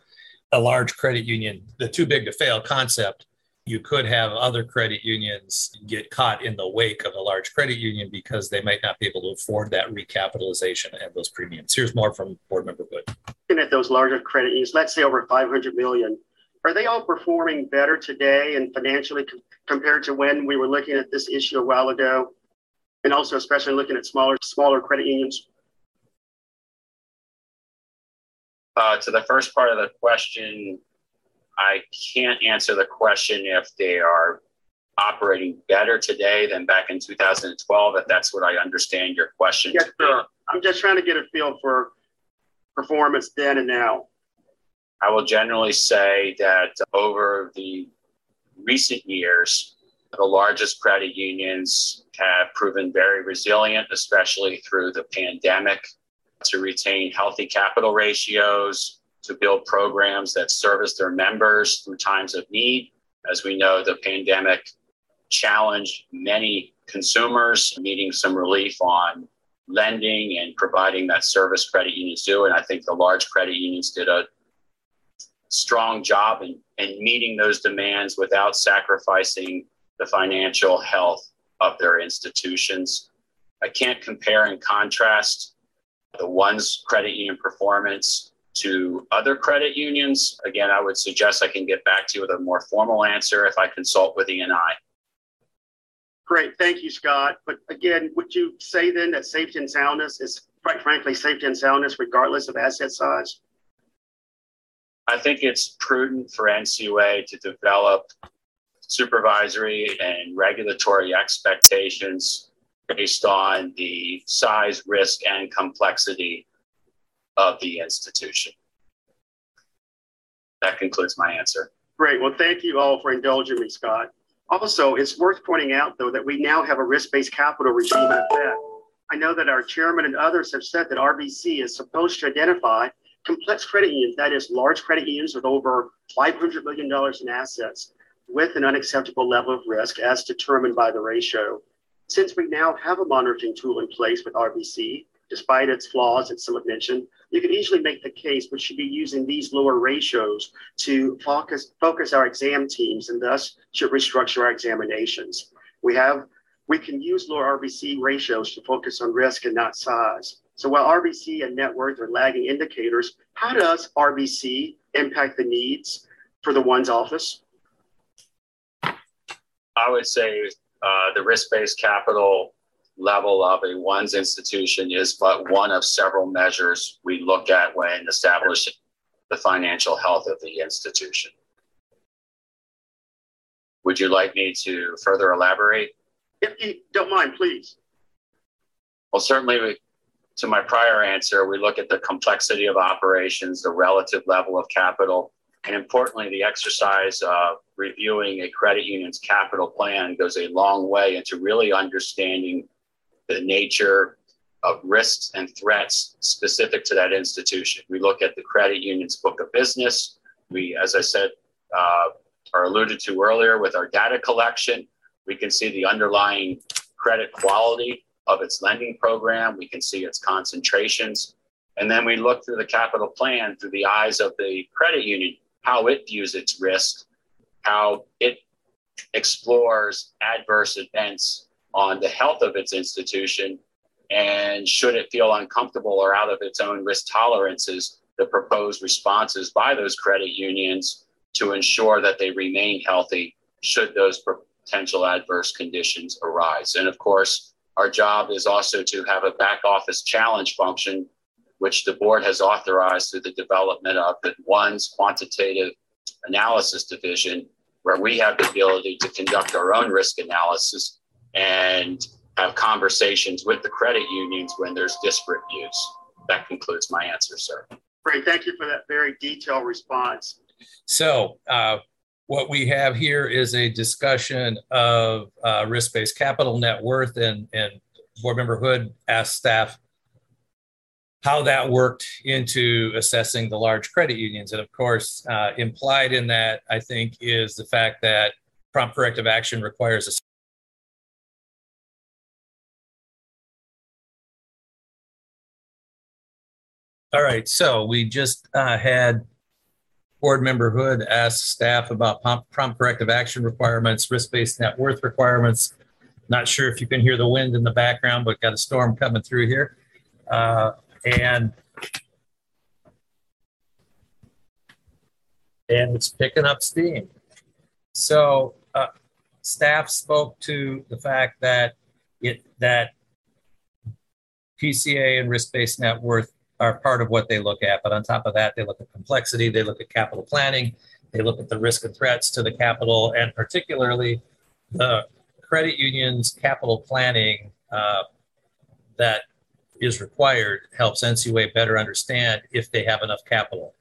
a large credit union, the too big to fail concept, you could have other credit unions get caught in the wake of a large credit union because they might not be able to afford that recapitalization and those premiums. Here's more from Board Member Wood. Looking at those larger credit unions, let's say over 500 million, are they all performing better today and financially compared to when we were looking at this issue a while ago? And also especially looking at smaller credit unions? To the first part of the question, I can't answer the question if they are operating better today than back in 2012, if that's what I understand your question. Yes, sir. I'm just trying to get a feel for performance then and now. I will generally say that over the recent years, the largest credit unions have proven very resilient, especially through the pandemic, to retain healthy capital ratios, to build programs that service their members through times of need. As we know, the pandemic challenged many consumers, needing some relief on lending and providing that service credit unions do. And I think the large credit unions did a strong job in meeting those demands without sacrificing the financial health of their institutions. I can't compare and contrast the ONES credit union performance to other credit unions. Again, I would suggest I can get back to you with a more formal answer if I consult with E&I. Great, thank you, Scott. But again, would you say then that safety and soundness is, quite frankly, safety and soundness regardless of asset size? I think it's prudent for NCUA to develop supervisory and regulatory expectations based on the size, risk, and complexity of the institution. That concludes my answer. Great. Well, thank you all for indulging me, Scott. Also, it's worth pointing out, though, that we now have a risk-based capital regime in effect. I know that our chairman and others have said that RBC is supposed to identify complex credit unions, that is large credit unions with over $500 million in assets with an unacceptable level of risk as determined by the ratio. Since we now have a monitoring tool in place with RBC, despite its flaws that some have mentioned, you can easily make the case we should be using these lower ratios to focus our exam teams and thus should restructure our examinations. We can use lower RBC ratios to focus on risk and not size. So while RBC and net worth are lagging indicators, how does RBC impact the needs for the ONES office? I would say the risk-based capital level of a ONES institution is but one of several measures we look at when establishing the financial health of the institution. Would you like me to further elaborate? If you don't mind, please. Well, certainly to my prior answer, we look at the complexity of operations, the relative level of capital, and importantly, the exercise of reviewing a credit union's capital plan goes a long way into really understanding the nature of risks and threats specific to that institution. We look at the credit union's book of business, We, as I said, are alluded to earlier with our data collection, we can see the underlying credit quality of its lending program. We can see its concentrations. And then we look through the capital plan through the eyes of the credit union, how it views its risk, how it explores adverse events on the health of its institution, and should it feel uncomfortable or out of its own risk tolerances, the proposed responses by those credit unions to ensure that they remain healthy should those potential adverse conditions arise. And of course, our job is also to have a back office challenge function, which the board has authorized through the development of the ONES quantitative analysis division, where we have the ability to conduct our own risk analysis and have conversations with the credit unions when there's disparate views. That concludes my answer, sir. Great, thank you for that very detailed response. So what we have here is a discussion of risk-based capital net worth, and Board Member Hood asked staff how that worked into assessing the large credit unions. And of course, implied in that, I think, is the fact that prompt corrective action requires a all right, so we just had Board Member Hood ask staff about prompt corrective action requirements, risk-based net worth requirements. Not sure if you can hear the wind in the background, but got a storm coming through here. And it's picking up steam. So staff spoke to the fact that that PCA and risk-based net worth are part of what they look at. But on top of that, they look at complexity, they look at capital planning, they look at the risk and threats to the capital, and particularly the credit union's capital planning that is required helps NCUA better understand if they have enough capital.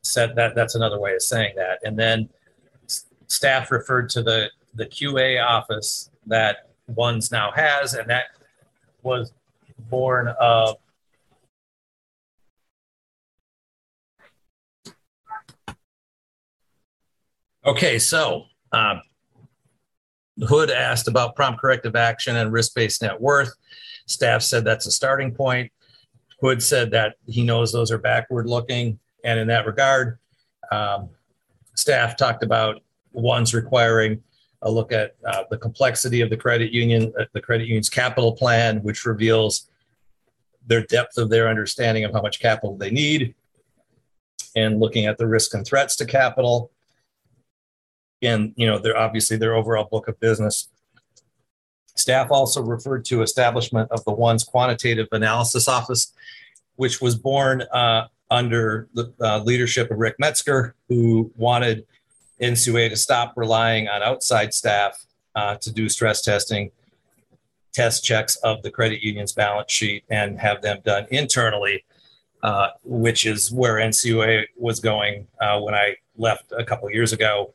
So that's another way of saying that. And then staff referred to the QA office that ONES now has, and that was born of okay, so Hood asked about prompt corrective action and risk-based net worth. Staff said that's a starting point. Hood said that he knows those are backward-looking, and in that regard, staff talked about ONES requiring a look at the complexity of the credit union, the credit union's capital plan, which reveals their depth of their understanding of how much capital they need, and looking at the risk and threats to capital. And, you know, they're obviously their overall book of business. Staff also referred to establishment of the ONES quantitative analysis office, which was born under the leadership of Rick Metzger, who wanted NCUA to stop relying on outside staff to do stress testing, test checks of the credit union's balance sheet, and have them done internally, which is where NCUA was going when I left a couple of years ago.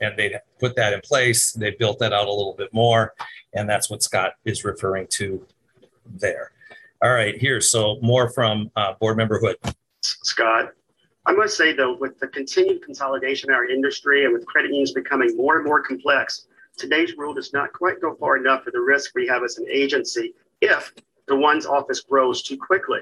And they put that in place. They built that out a little bit more. And that's what Scott is referring to there. All right, here. So more from Board Member Hood. Scott, I must say, though, with the continued consolidation in our industry and with credit unions becoming more and more complex, today's rule does not quite go far enough for the risk we have as an agency if the ONES office grows too quickly.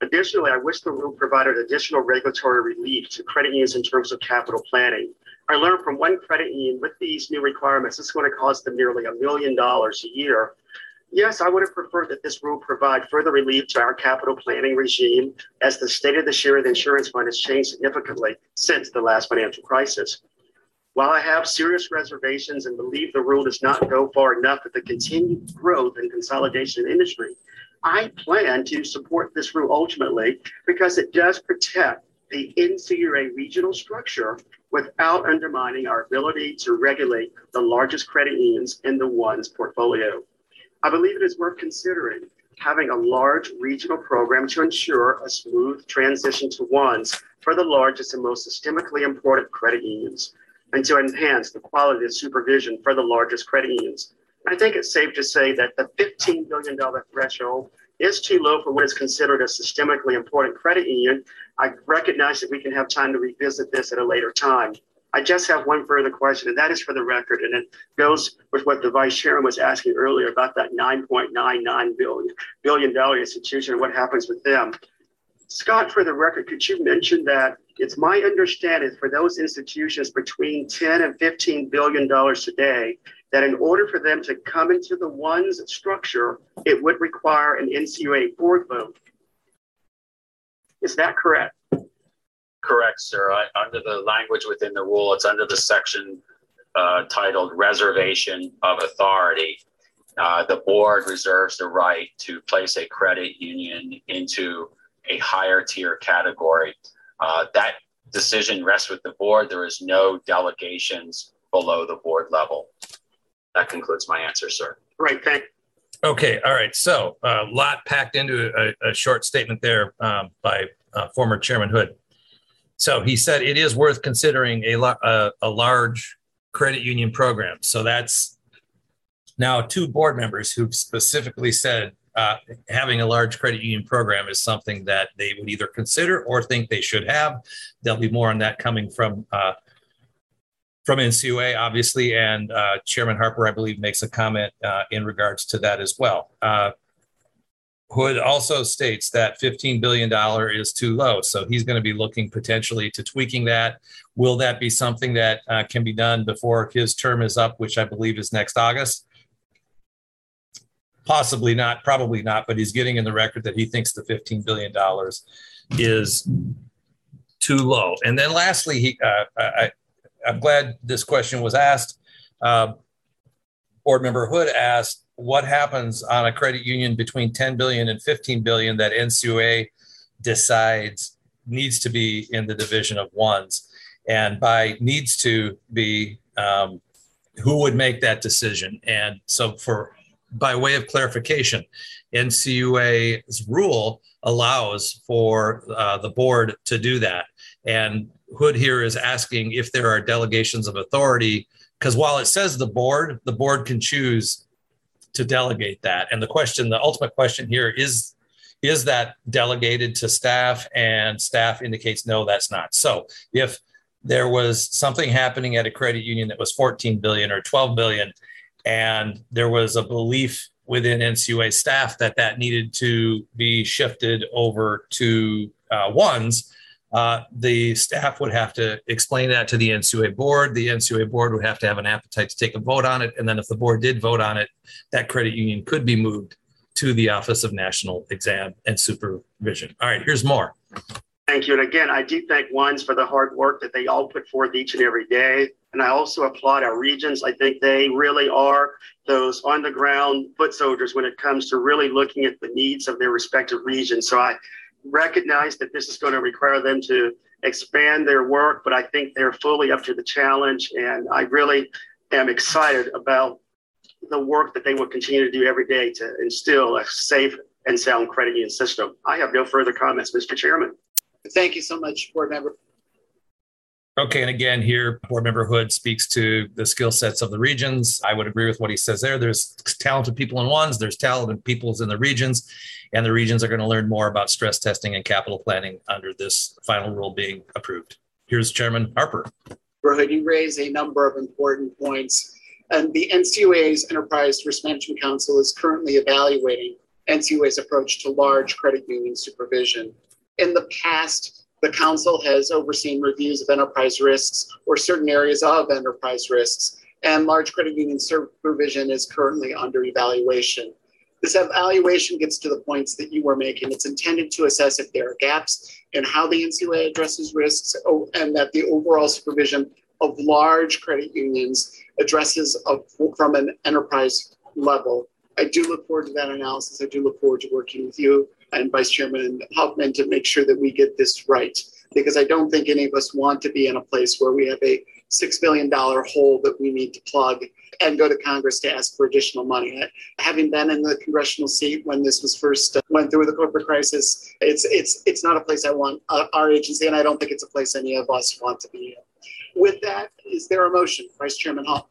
Additionally, I wish the rule provided additional regulatory relief to credit unions in terms of capital planning. I learned from one credit union with these new requirements, it's going to cost them nearly $1 million a year. Yes, I would have preferred that this rule provide further relief to our capital planning regime, as the state of the shared insurance fund has changed significantly since the last financial crisis. While I have serious reservations and believe the rule does not go far enough with the continued growth and consolidation in industry, I plan to support this rule ultimately because it does protect the NCUA regional structure without undermining our ability to regulate the largest credit unions in the ONES portfolio. I believe it is worth considering having a large regional program to ensure a smooth transition to ONES for the largest and most systemically important credit unions, and to enhance the quality of supervision for the largest credit unions. I think it's safe to say that the $15 billion threshold is too low for what is considered a systemically important credit union, I recognize that we can have time to revisit this at a later time. I just have one further question, and that is for the record, and it goes with what the vice chairman was asking earlier about that $9.99 billion institution and what happens with them. Scott, for the record, could you mention that it's my understanding for those institutions between $10 and $15 billion today, that in order for them to come into the ONES structure, it would require an NCUA board vote. Is that correct? Correct, sir. Under the language within the rule, it's under the section titled Reservation of Authority. The board reserves the right to place a credit union into a higher tier category. That decision rests with the board. There is no delegations below the board level. That concludes my answer, sir. Great, thank you. Okay, all right. So a lot packed into a short statement there by former Chairman Hood. So he said it is worth considering a large credit union program. So that's now two board members who've specifically said having a large credit union program is something that they would either consider or think they should have. There'll be more on that coming from NCUA, obviously, and Chairman Harper, I believe, makes a comment in regards to that as well. Hood also states that $15 billion is too low, so he's going to be looking potentially to tweaking that. Will that be something that can be done before his term is up, which I believe is next August? Possibly not, probably not, but he's getting in the record that he thinks the $15 billion is too low. And then lastly, I'm glad this question was asked. Board Member Hood asked, what happens on a credit union between 10 billion and 15 billion that NCUA decides needs to be in the division of ones? And by needs to be, who would make that decision? And so by way of clarification, NCUA's rule allows for the board to do that. And Hood here is asking if there are delegations of authority, because while it says the board can choose to delegate that. And the ultimate question here is that delegated to staff? And staff indicates, no, that's not. So if there was something happening at a credit union that was 14 billion or 12 billion, and there was a belief within NCUA staff that that needed to be shifted over to ones, the staff would have to explain that to the NCUA board. The NCUA board would have to have an appetite to take a vote on it. And then if the board did vote on it, that credit union could be moved to the Office of National Exam and Supervision. All right, here's more. Thank you. And again, I do thank ONES for the hard work that they all put forth each and every day. And I also applaud our regions. I think they really are those on the ground foot soldiers when it comes to really looking at the needs of their respective regions. So I recognize that this is going to require them to expand their work, but I think they're fully up to the challenge. And I really am excited about the work that they will continue to do every day to instill a safe and sound credit union system. I have no further comments, Mr. Chairman. Thank you so much, Board Member. Okay, and again, here, Board Member Hood speaks to the skill sets of the regions. I would agree with what he says there. There's talented people in ones, there's talented peoples in the regions, and the regions are going to learn more about stress testing and capital planning under this final rule being approved. Here's Chairman Harper. Hood, you raise a number of important points. And the NCUA's Enterprise Risk Management Council is currently evaluating NCUA's approach to large credit union supervision. In the past, the council has overseen reviews of enterprise risks or certain areas of enterprise risks, and large credit union supervision is currently under evaluation. This evaluation gets to the points that you were making. It's intended to assess if there are gaps in how the NCUA addresses risks and that the overall supervision of large credit unions addresses from an enterprise level. I do look forward to that analysis. I do look forward to working with you and Vice Chairman Hauptman to make sure that we get this right, because I don't think any of us want to be in a place where we have a $6 billion hole that we need to plug and go to Congress to ask for additional money. Having been in the congressional seat when this was first went through the corporate crisis, it's not a place I want our agency, and I don't think it's a place any of us want to be in. With that, is there a motion, Vice Chairman Hauptman?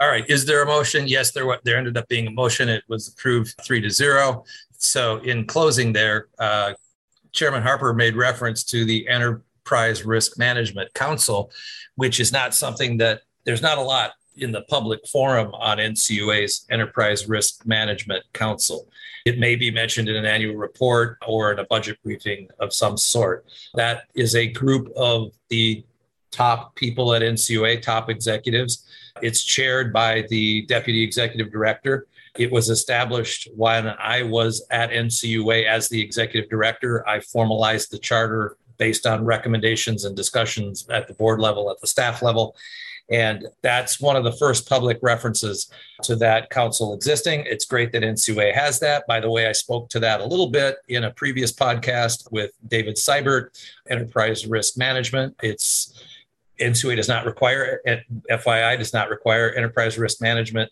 All right, is there a motion? Yes, there ended up being a motion. It was approved 3-0. So in closing there, Chairman Harper made reference to the Enterprise Risk Management Council, which is not something that there's not a lot in the public forum on NCUA's Enterprise Risk Management Council. It may be mentioned in an annual report or in a budget briefing of some sort. That is a group of the top people at NCUA, top executives. It's chaired by the Deputy Executive Director. It was established when I was at NCUA as the Executive Director. I formalized the charter based on recommendations and discussions at the board level, at the staff level. And that's one of the first public references to that council existing. It's great that NCUA has that. By the way, I spoke to that a little bit in a previous podcast with David Seibert, Enterprise Risk Management. NCUA does not require, FYI does not require enterprise risk management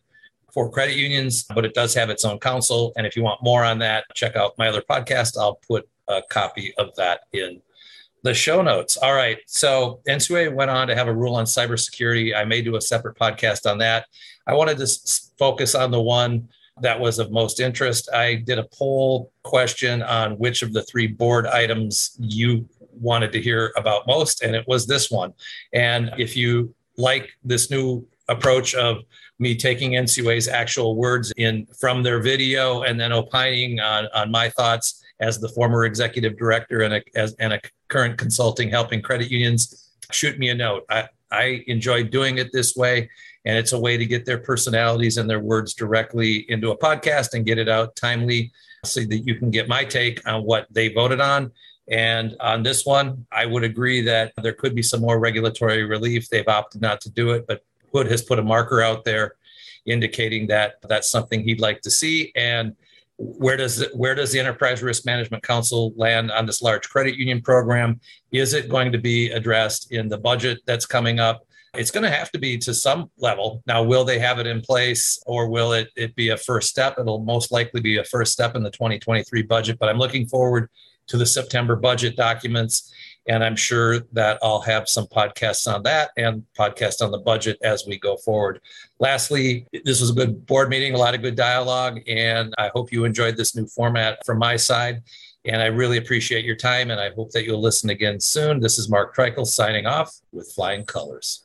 for credit unions, but it does have its own council. And if you want more on that, check out my other podcast. I'll put a copy of that in the show notes. All right. So NCUA went on to have a rule on cybersecurity. I may do a separate podcast on that. I wanted to focus on the one that was of most interest. I did a poll question on which of the three board items you wanted to hear about most, and it was this one. And if you like this new approach of me taking NCUA's actual words in from their video and then opining on my thoughts as the former executive director and a current consulting helping credit unions, shoot me a note. I enjoy doing it this way, and it's a way to get their personalities and their words directly into a podcast and get it out timely so that you can get my take on what they voted on. And on this one, I would agree that there could be some more regulatory relief. They've opted not to do it, but Hood has put a marker out there indicating that that's something he'd like to see. And where does the Enterprise Risk Management Council land on this large credit union program? Is it going to be addressed in the budget that's coming up? It's going to have to be to some level. Now, will they have it in place, or will it be a first step? It'll most likely be a first step in the 2023 budget, but I'm looking forward to the September budget documents. And I'm sure that I'll have some podcasts on that and podcasts on the budget as we go forward. Lastly, this was a good board meeting, a lot of good dialogue, and I hope you enjoyed this new format from my side. And I really appreciate your time, and I hope that you'll listen again soon. This is Mark Treichel signing off with flying colors.